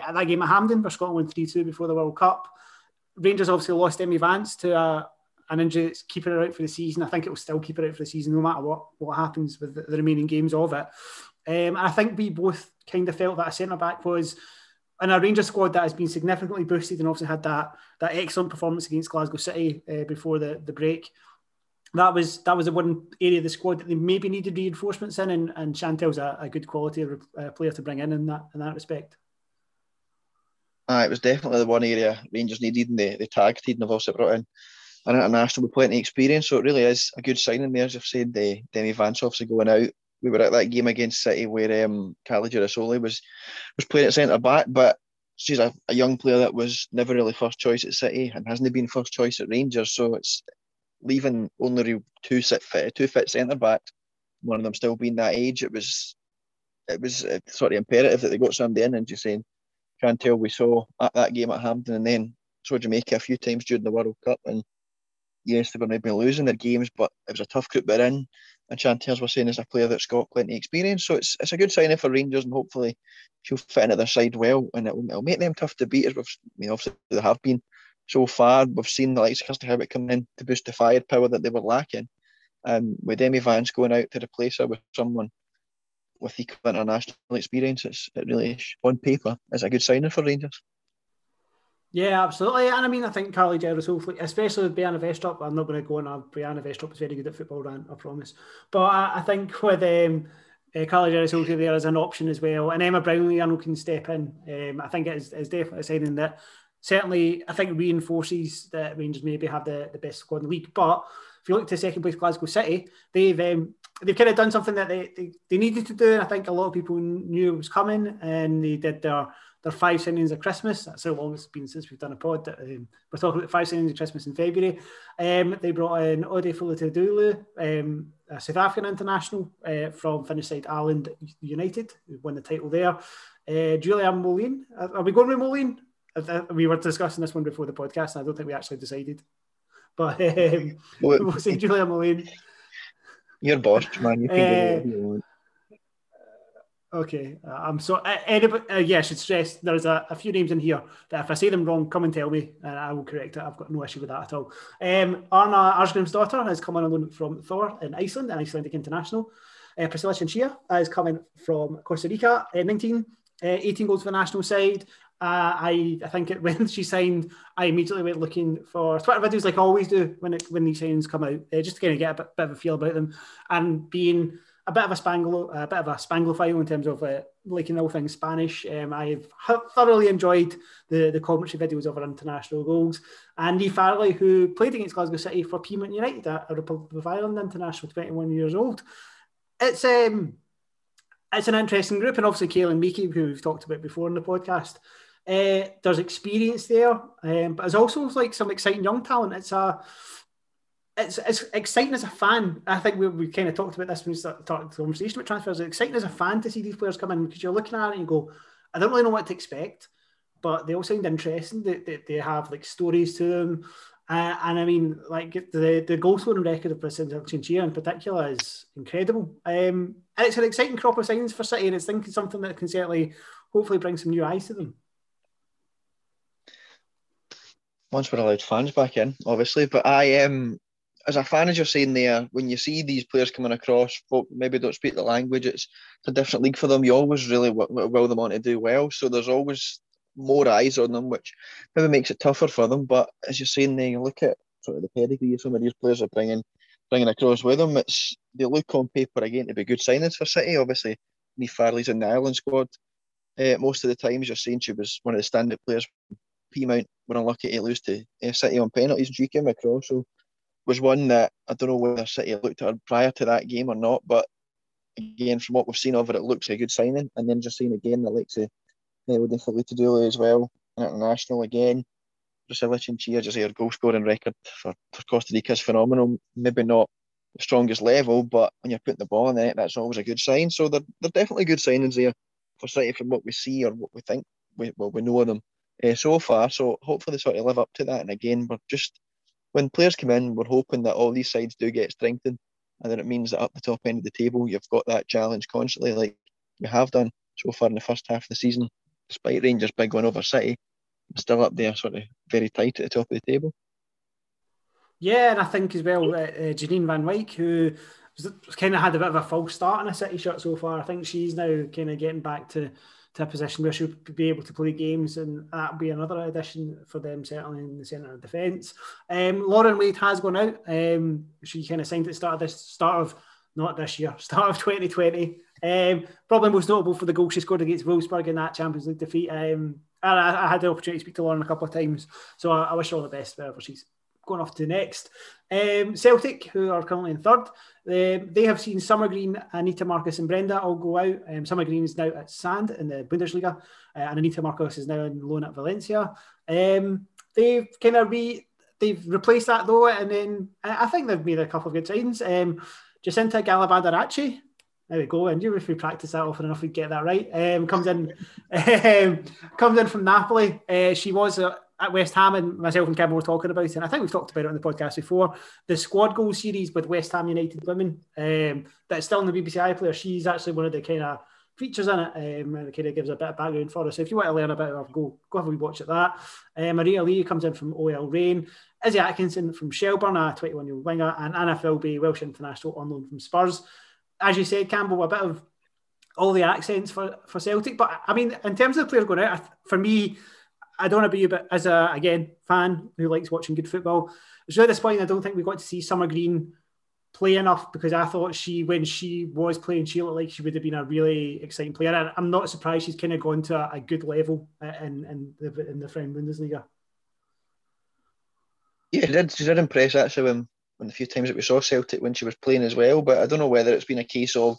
at that game at Hampden, where Scotland won three two before the World Cup. Rangers obviously lost Emmy Vance to uh, an injury that's keeping her out for the season. I think it will still keep her out for the season, no matter what, what happens with the, the remaining games of it. Um, and I think we both kind of felt that a centre-back was in a Rangers squad that has been significantly boosted and obviously had that that excellent performance against Glasgow City uh, before the, the break. That was that was the one area of the squad that they maybe needed reinforcements in, and, and Chantel's a, a good quality of, uh, player to bring in in that in that respect. Uh, it was definitely the one area Rangers needed, and they, they targeted, and they've also brought in an international with plenty of experience, so it really is a good signing there. As I've said, the Demi Vance obviously going out. We were at that game against City where um, Carly Jarris was was playing at centre-back, but she's a, a young player that was never really first choice at City and hasn't been first choice at Rangers, so it's leaving only two sit fit, two fit centre-backs, one of them still being that age. It was it was sort of imperative that they got somebody in, and just saying, Chantel we saw at that game at Hampden, and then saw Jamaica a few times during the World Cup, and yes, they were maybe losing their games, but it was a tough group they're in. And Chantel's, we're saying, is a player that's got plenty of experience. So it's it's a good signing for Rangers, and hopefully she'll fit into their side well, and it'll, it'll make them tough to beat, as we've, I mean, obviously they have been so far. We've seen the likes of Costa Rica coming in to boost the firepower that they were lacking. Um, with Emmy Vance going out to replace her with someone with equal international experience, it's, it really is, on paper, is a good signing for Rangers. Yeah, absolutely. And I mean, I think Carly Jarris, hopefully, especially with Brianna Vestrop, I'm not going to go on a Brianna Vestrop is very good at football rant, I promise. But I, I think with um, uh, Carly Jarris, hopefully there is an option as well. And Emma Brownlee, I know, can step in. Um, I think it is, is definitely a signing that certainly, I think, reinforces that Rangers maybe have the, the best squad in the league. But if you look to second place Glasgow City, they've um, they've kind of done something that they, they, they needed to do, and I think a lot of people knew it was coming, and they did their Their five signings of Christmas. That's how long it's been since we've done a pod. Um, we're talking about five signings of Christmas in February. Um, they brought in Ode Fulatedoulou, um, a South African international uh, from Finnish side Ireland United, who won the title there. Uh, Julian Moline. Are, are we going with Moline? We were discussing this one before the podcast, and I don't think we actually decided. But um, well, we'll say Julian Moline. Your boss, man. You can uh, do what you want. Okay, uh, I'm sorry. Uh, anybody, uh, yeah, I should stress there's a, a few names in here that if I say them wrong, come and tell me, and I will correct it. I've got no issue with that at all. Um, Arna Arsgrim's daughter has come on loan from Thor in Iceland, an Icelandic international. Uh, Priscila Chinchilla is coming from Costa Rica, uh, nineteen, uh, eighteen goals for the national side. Uh, I, I think it, when she signed, I immediately went looking for Twitter videos, like I always do when it, when these signings come out, uh, just to kind of get a bit, bit of a feel about them, and being a bit of a Spanglo, a bit of a Spanglophile in terms of uh, liking all things Spanish. Um, I've thoroughly enjoyed the, the commentary videos of our international goals. Andy Farley, who played against Glasgow City for Piedmont United, a Republic of Ireland international, twenty-one years old. It's um, it's an interesting group, and obviously Caelan Meekie, who we've talked about before in the podcast. Uh, there's experience there, um, but there's also like some exciting young talent. It's a It's, it's exciting as a fan. I think we, we kind of talked about this when we started talking the conversation about transfers. It's exciting as a fan to see these players come in, because you're looking at it and you go, I don't really know what to expect, but they all sound interesting. They, they, they have like stories to them. Uh, and I mean, like the, the goal scoring record of Priscila Chinchilla in particular is incredible. Um, and it's an exciting crop of signings for City, and it's thinking something that can certainly hopefully bring some new eyes to them. Once we're allowed fans back in, obviously, but I am... Um... As a fan, as you're saying there, when you see these players coming across, folk maybe don't speak the language, it's a different league for them. You always really w- will them on to do well. So there's always more eyes on them, which maybe makes it tougher for them. But as you're saying there, you look at sort of the pedigree some of these players are bringing bringing across with them. It's They look on paper, again, to be good signings for City. Obviously, Niamh Farley's in the Ireland squad. Uh, most of the times you're saying she was one of the standout players. Piedmont were unlucky to lose to uh, City on penalties. She came across, so... was one that I don't know whether City looked at her prior to that game or not, but again, from what we've seen of her, it looks like a good signing. And then just seeing again the likes of Ode Fulatedoulou as well, international again. Priscila Chinchilla, just her goal scoring record for, for Costa Rica is phenomenal. Maybe not the strongest level, but when you're putting the ball in it, that's always a good sign. So they're, they're definitely good signings there for City from what we see or what we think, we, well, we know of them uh, so far. So hopefully they sort of live up to that. And again, we're just, when players come in, we're hoping that all these sides do get strengthened, and then it means that up the top end of the table, you've got that challenge constantly, like you have done so far in the first half of the season. Despite Rangers' big win over City, still up there, sort of very tight at the top of the table. Yeah, and I think as well, uh, Janine Van Wyk, who was, kind of had a bit of a false start in a City shirt so far, I think she's now kind of getting back to, to a position where she'll be able to play games, and that'll be another addition for them, certainly in the centre of defence. Um, Lauren Wade has gone out. Um, she kind of signed at the start of this, start of, not this year, start of twenty twenty. Um, probably most notable for the goal she scored against Wolfsburg in that Champions League defeat. Um, and I, I had the opportunity to speak to Lauren a couple of times, so I, I wish her all the best wherever she's going off to next. Um, Celtic, who are currently in third, um, they have seen Summer Green, Anita Marcos and Brenda all go out. Um, Summer Green is now at Sand in the Bundesliga, uh, and Anita Marcos is now on loan at Valencia. Um, they've kind of re- they've replaced that though, and then I think they've made a couple of good signings. Um, Jacinta Galabandarachi, there we go, and you, if we practice that often enough, we'd get that right. Um, comes in, um, comes in from Napoli. Uh, she was uh, at West Ham, and myself and Campbell were talking about it. And I think we've talked about it on the podcast before. The squad goal series with West Ham United women, um, that's still in the B B C iPlayer. She's actually one of the kind of features in it, um, and it kind of gives a bit of background for us. So if you want to learn about her, go go have a wee watch at that. Um, Maria Lee comes in from O L Reign. Izzy Atkinson from Shelburne, a twenty-one-year-old winger, and Anna Philby, Welsh international, on loan from Spurs. As you said, Campbell, a bit of all the accents for, for Celtic. But, I mean, in terms of the players going out, I, for me, I don't know about you, but as a, again, fan who likes watching good football, it's really disappointing. I don't think we got to see Summer Green play enough, because I thought she, when she was playing, she looked like she would have been a really exciting player. And I'm not surprised she's kind of gone to a, a good level in, in the, in the Frauen Bundesliga. Yeah, she did, she did impress, actually, when, when the few times that we saw Celtic when she was playing as well. But I don't know whether it's been a case of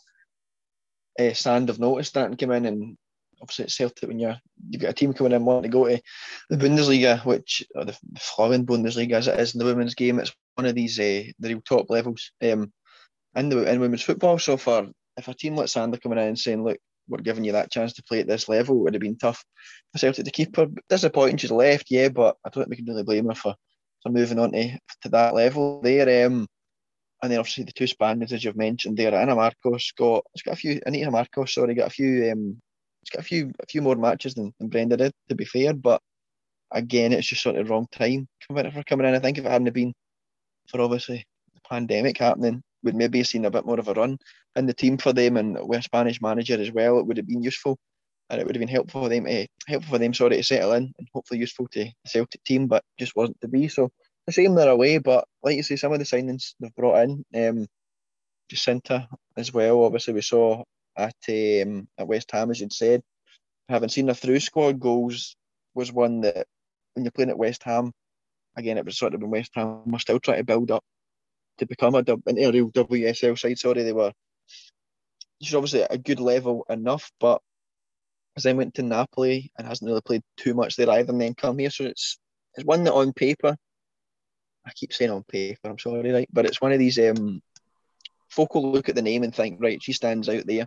uh, Sand have noticed that and come in, and obviously it's Celtic when you're, you've got a team coming in wanting to go to the Bundesliga, which, or the, the Frauen Bundesliga as it is in the women's game, it's one of these, uh, the real top levels um, in, the, in women's football so far. If a team like Sand are coming in and saying, look, we're giving you that chance to play at this level, it would have been tough for Celtic to keep her. Disappointing she's left, yeah, but I don't think we can really blame her for moving on to, to that level there. Um, and then obviously the two Spaniards, as you've mentioned there, Anna Marcos got it's got a few Anita Marcos sorry got a few um, it's got a few a few more matches than, than Brenda did, to be fair, but again it's just sort of wrong time for coming in. I think if it hadn't been for obviously the pandemic happening, we'd maybe have seen a bit more of a run in the team for them, and with a Spanish manager as well, it would have been useful, and it would have been helpful for them to, helpful for them, sorry, to settle in, and hopefully useful to the Celtic team, but just wasn't to be. So it's a shame they're away, but like you say, some of the signings they've brought in, um, Jacinta as well, obviously we saw at, um, at West Ham, as you'd said. Having seen her through squad goals was one that, when you're playing at West Ham, again, it was sort of when West Ham were still trying to build up to become a, a real W S L side, sorry, they were she's obviously at a good level enough, but then went to Napoli and hasn't really played too much there either, and then come here. So it's it's one that on paper, I keep saying on paper, I'm sorry, right? But it's one of these, um, folk will look at the name and think, right, she stands out there.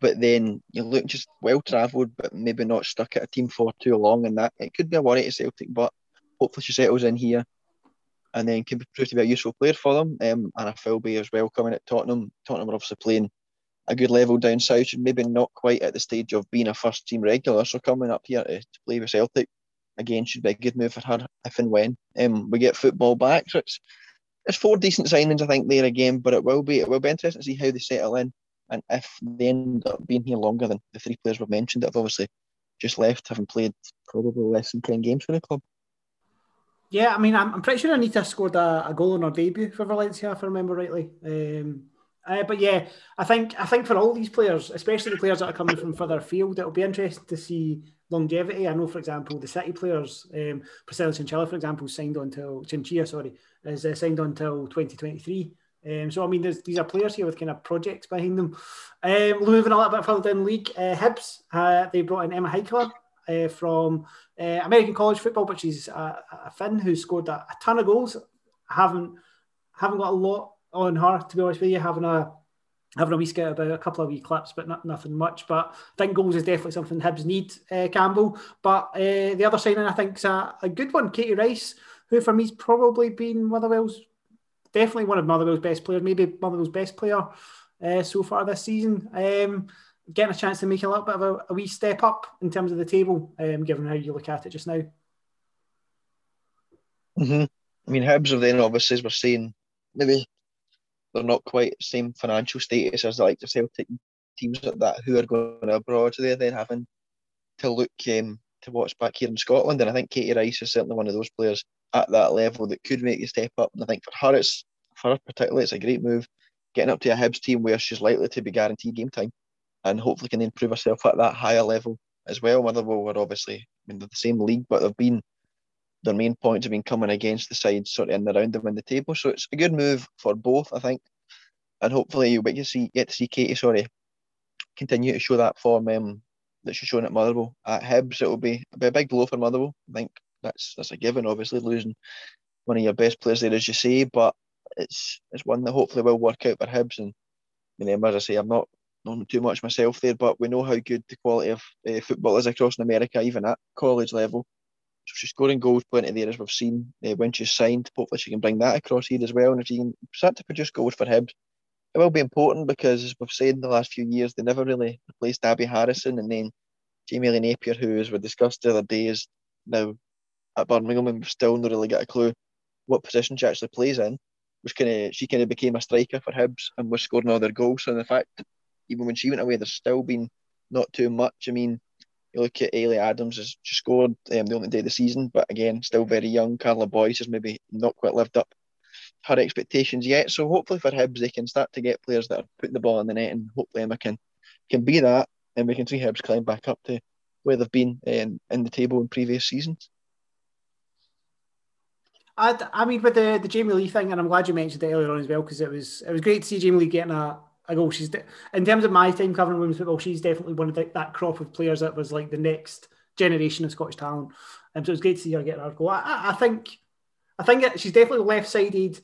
But then you look, just well-travelled, but maybe not stuck at a team for too long, and that it could be a worry to Celtic, but hopefully she settles in here and then can prove to be a useful player for them. Um, and a Philby as well coming at Tottenham. Tottenham are obviously playing a good level down south, and maybe not quite at the stage of being a first team regular, so coming up here to, to play with Celtic again should be a good move for her if and when um, we get football back. So it's it's four decent signings I think there again, but it will be it will be interesting to see how they settle in, and if they end up being here longer than the three players we've mentioned that have obviously just left, having played probably less than ten games for the club. Yeah, I mean, I'm, I'm pretty sure Anita scored a, a goal on her debut for Valencia, if I remember rightly. Um, Uh, but yeah, I think I think for all these players, especially the players that are coming from further afield, it'll be interesting to see longevity. I know, for example, the City players, um, Priscila Chinchilla, for example, signed on till Chinchilla, sorry, is uh, signed on till twenty twenty-three. Um, so I mean, there's, these are players here with kind of projects behind them. Um, moving a little bit further down the league, uh, Hibs, uh, they brought in Emma Heikler uh, from uh, American college football, but she's a, a Finn who scored a, a ton of goals. Haven't haven't got a lot on her, to be honest with you, having a having a wee skit about, a couple of wee clips, but not, nothing much. But I think goals is definitely something Hibs need, uh, Campbell. But uh, the other signing, I think, is a, a good one. Katie Rice, who for me's probably been Motherwell's, definitely one of Motherwell's best players, maybe Motherwell's best player uh, so far this season. Um, getting a chance to make a little bit of a, a wee step up in terms of the table, um, given how you look at it just now. Mm-hmm. I mean, Hibs are then, obviously, as we're saying, maybe they're not quite the same financial status as like the Celtic teams like that who are going abroad. They're then having to look um, to what's back here in Scotland. And I think Katie Rice is certainly one of those players at that level that could make the step up. And I think for her, it's for her particularly, it's a great move, getting up to a Hibs team where she's likely to be guaranteed game time and hopefully can improve herself at that higher level as well. Motherwell were obviously, I mean, they're the same league, but they've been, their main points have been coming against the sides sort of in and around them in the table. So it's a good move for both, I think. And hopefully you get to see, get to see Katie, sorry, continue to show that form um, that she's shown at Motherwell. At Hibs, it'll be, it'll be a big blow for Motherwell. I think that's that's a given, obviously, losing one of your best players there, as you say. But it's it's one that hopefully will work out for Hibs. And I mean, as I say, I'm not known too much myself there, but we know how good the quality of uh, football is across in America, even at college level. So she's scoring goals plenty there, as we've seen uh, when she's signed. Hopefully she can bring that across here as well. And if she can start to produce goals for Hibs, it will be important because, as we've said in the last few years, they never really replaced Abby Harrison. And then Jamie Lee Napier, who, as we discussed the other day, is now at Birmingham, and we've still not really got a clue what position she actually plays in. Which kind of, she kind of became a striker for Hibs and was scoring all their goals. So in the fact, even when she went away, there's still been not too much. I mean, you look at Ailey Adams, has she scored um, the only day of the season, but again, still very young. Carla Boyce has maybe not quite lived up her expectations yet. So hopefully for Hibs, they can start to get players that are putting the ball in the net, and hopefully Emma can, can be that, and we can see Hibs climb back up to where they've been in, in the table in previous seasons. I'd, I mean, with the, the Jamie Lee thing, and I'm glad you mentioned it earlier on as well, because it was it was great to see Jamie Lee getting a, a goal. She's de- in terms of my time covering women's football, she's definitely one of the, that crop of players that was like the next generation of Scottish talent. And um, so it was great to see her getting her goal. I, I think, I think it, she's definitely left-sided,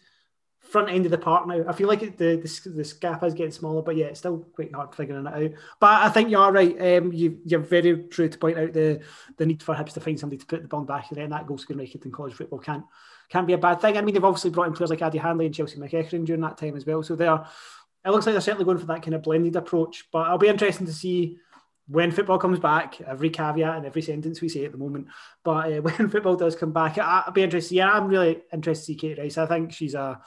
front end of the park now. I feel like it, the, the the gap is getting smaller, but yeah, it's still quite hard figuring it out. But I think you are right. Um, you, you're very true to point out the the need for Hibs to find somebody to put the ball back in, and that goal scoring record in college football can't can't be a bad thing. I mean, they've obviously brought in players like Addie Hanley and Chelsea McEachern during that time as well. So they're, it looks like they're certainly going for that kind of blended approach. But it'll be interesting to see when football comes back. Every caveat and every sentence we say at the moment. But uh, when football does come back, it'll be interesting. Yeah, I'm really interested to see Kate Rice. I think she's a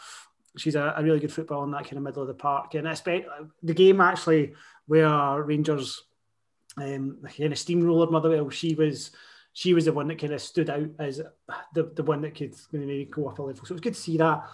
She's a, a really good footballer in that kind of middle of the park. And I expect the game actually where Rangers um, kind of steamroller Motherwell, she was she was the one that kind of stood out as the, the one that could maybe go up a level. So it was good to see that.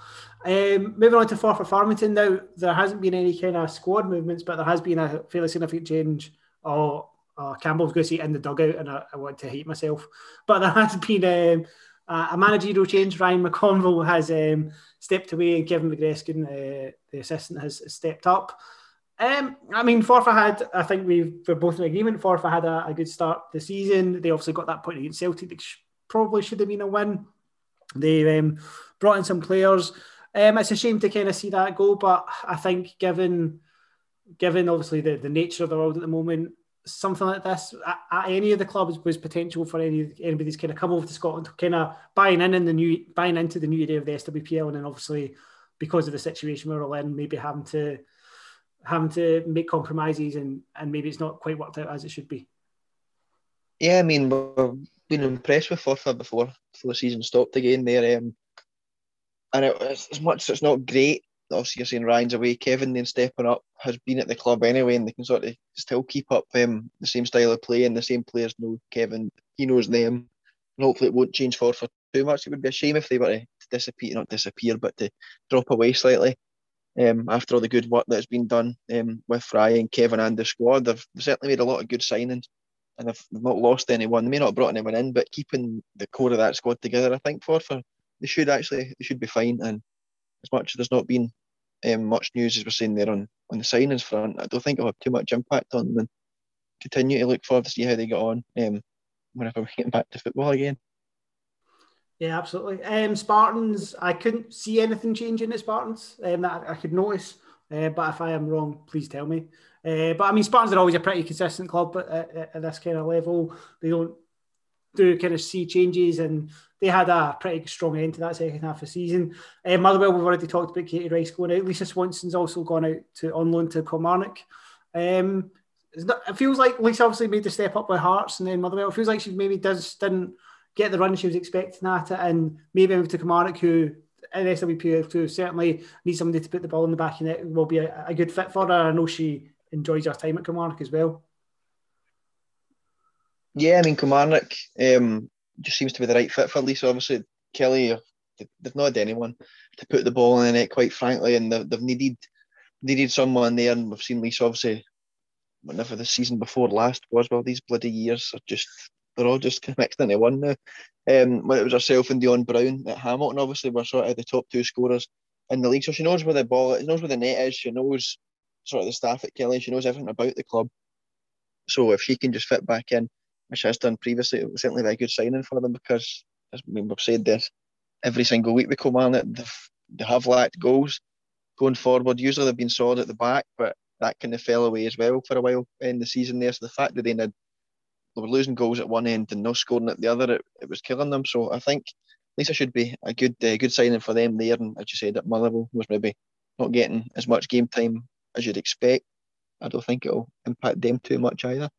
Um, moving on to four for Farmington now, there hasn't been any kind of squad movements, but there has been a fairly significant change. Oh, oh Campbell's going to say in the dugout, and I, I want to hate myself. But there has been... Um, Uh, a managerial change. Ryan McConville has um, stepped away, and Kevin McGreskin, uh, the assistant, has stepped up. Um, I mean, Forfar had, I think we were both in agreement, Forfar had a, a good start this season. They obviously got that point against Celtic, which probably should have been a win. They um, brought in some players. Um, it's a shame to kind of see that go, but I think given, given obviously the, the nature of the world at the moment, something like this at any of the clubs was potential for any anybody that's kind of come over to Scotland, kind of buying in, in the new buying into the new era of the S W P L, and then obviously because of the situation we we're in, maybe having to having to make compromises, and and maybe it's not quite worked out as it should be. Yeah, I mean, we've been impressed with Forfar before before the season stopped again there, um, and it, as much as it's not great. Obviously, you're saying Ryan's away. Kevin then stepping up has been at the club anyway, and they can sort of still keep up um, the same style of play, and the same players know Kevin. He knows them, and hopefully it won't change for for too much. It would be a shame if they were to disappear, not disappear, but to drop away slightly. Um, after all the good work that's been done um, with Ryan, Kevin, and the squad, they've certainly made a lot of good signings, and they've, they've not lost anyone. They may not have brought anyone in, but keeping the core of that squad together, I think for for they should actually they should be fine. And as much as there's not been um, much news, as we're saying there on, on the signings front, I don't think it'll have too much impact on them. Continue to look forward to see how they get on um, whenever we get back to football again. Yeah, absolutely. Um, Spartans, I couldn't see anything changing at Spartans um, that I could notice. Uh, but if I am wrong, please tell me. Uh, but I mean, Spartans are always a pretty consistent club at, at, at this kind of level. They don't do kind of see changes, and they had a pretty strong end to that second half of the season. Uh, Motherwell, we've already talked about Katie Rice going out. Lisa Swanson's also gone out to on loan to Kilmarnock. Um, not, it feels like Lisa obviously made the step up with Hearts and then Motherwell. It feels like she maybe does, didn't get the run she was expecting at it, and maybe moved to Kilmarnock, who in S W P L two certainly needs somebody to put the ball in the back of the net. Will be a, a good fit for her. I know she enjoys her time at Kilmarnock as well. Yeah, I mean, Kilmarnock um, just seems to be the right fit for Lisa. Obviously, Kelly, they've not had anyone to put the ball in the net, quite frankly, and they've needed needed someone there. And we've seen Lisa, obviously, whenever the season before last was, well, these bloody years are just, they're all just mixed into one now. Um, when it was herself and Dion Brown at Hamilton, obviously, were sort of the top two scorers in the league. So she knows where the ball is, she knows where the net is, she knows sort of the staff at Kelly, she knows everything about the club. So if she can just fit back in, which has done previously, it was certainly a very good signing for them, because, as I mean, we've said this every single week with Kilmarnock, they have lacked goals going forward. Usually they've been solid at the back, but that kind of fell away as well for a while in the season there. So the fact that they, had, they were losing goals at one end and not scoring at the other, it, it was killing them. So I think Lisa should be a good uh, good signing for them there. And as you said, at Motherwell was maybe not getting as much game time as you'd expect. I don't think it'll impact them too much either.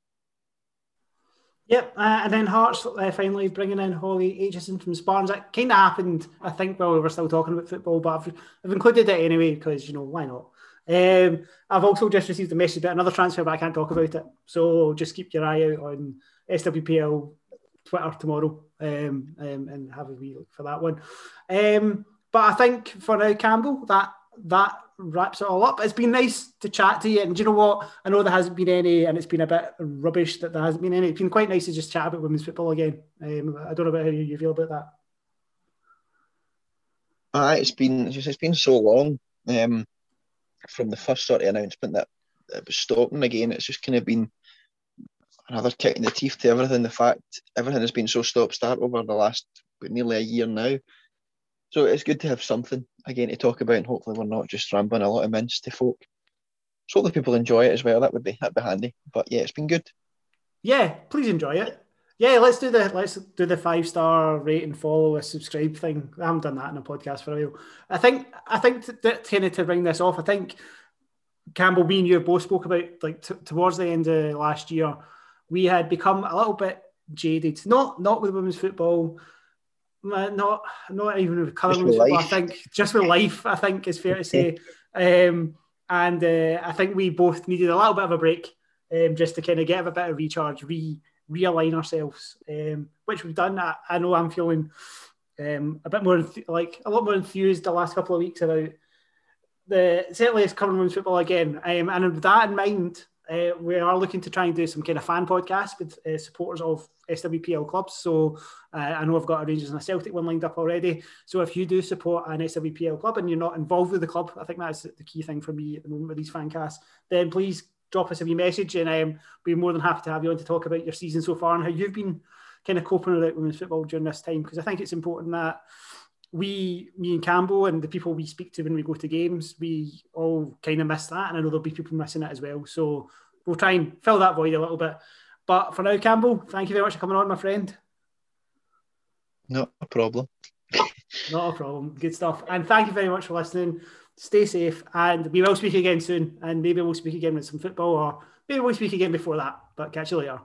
Yep, uh, and then Hearts uh, finally bringing in Holly Aitchison from Spartans. That kind of happened, I think, while we were still talking about football, but I've, I've included it anyway because, you know, why not? Um, I've also just received a message about another transfer, but I can't talk about it. So just keep your eye out on S W P L Twitter tomorrow um, um, and have a wee look for that one. Um, but I think for now, Campbell, that that wraps it all up. It's been nice to chat to you, and do you know what? I know there hasn't been any, and it's been a bit rubbish that there hasn't been any. It's been quite nice to just chat about women's football again. Um, I don't know about how you feel about that. Uh, it's been it's been so long um, from the first sort of announcement that it was stopping again. It's just kind of been another kick in the teeth to everything. The fact everything has been so stop-start over the last nearly a year now. So it's good to have something, again, to talk about, and hopefully we're not just rambling a lot of mince to folk. So hopefully people enjoy it as well. That would be that'd be handy. But yeah, it's been good. Yeah, please enjoy it. Yeah, let's do the let's do the five-star rate and follow a subscribe thing. I haven't done that in a podcast for a while. I think I think that to, to bring this off, I think, Campbell, me and you both spoke about, like, t- towards the end of last year, we had become a little bit jaded. Not not with women's football. Not, not even with colour women's football. I think just with life, I think is fair to say. Um, and uh, I think we both needed a little bit of a break, um, just to kind of get a bit of recharge, re realign ourselves, um, which we've done. I, I know I'm feeling um, a bit more enth- like a lot more enthused the last couple of weeks about the certainly it's covering women's football again. Um, and with that in mind, uh, we are looking to try and do some kind of fan podcast with uh, supporters of S W P L clubs. So uh, I know I've got a Rangers and a Celtic one lined up already. So if you do support an S W P L club and you're not involved with the club, I think that's the key thing for me at the moment with these fan casts, then please drop us a wee message, and I'll um, be more than happy to have you on to talk about your season so far and how you've been kind of coping with women's football during this time. Because I think it's important that we, me and Campbell, and the people we speak to when we go to games, we all kind of miss that, and I know there'll be people missing it as well. So we'll try and fill that void a little bit. But for now, Campbell, thank you very much for coming on, my friend. Not a problem. Not a problem. Good stuff. And thank you very much for listening. Stay safe, and we will speak again soon. And maybe we'll speak again with some football, or maybe we'll speak again before that. But catch you later.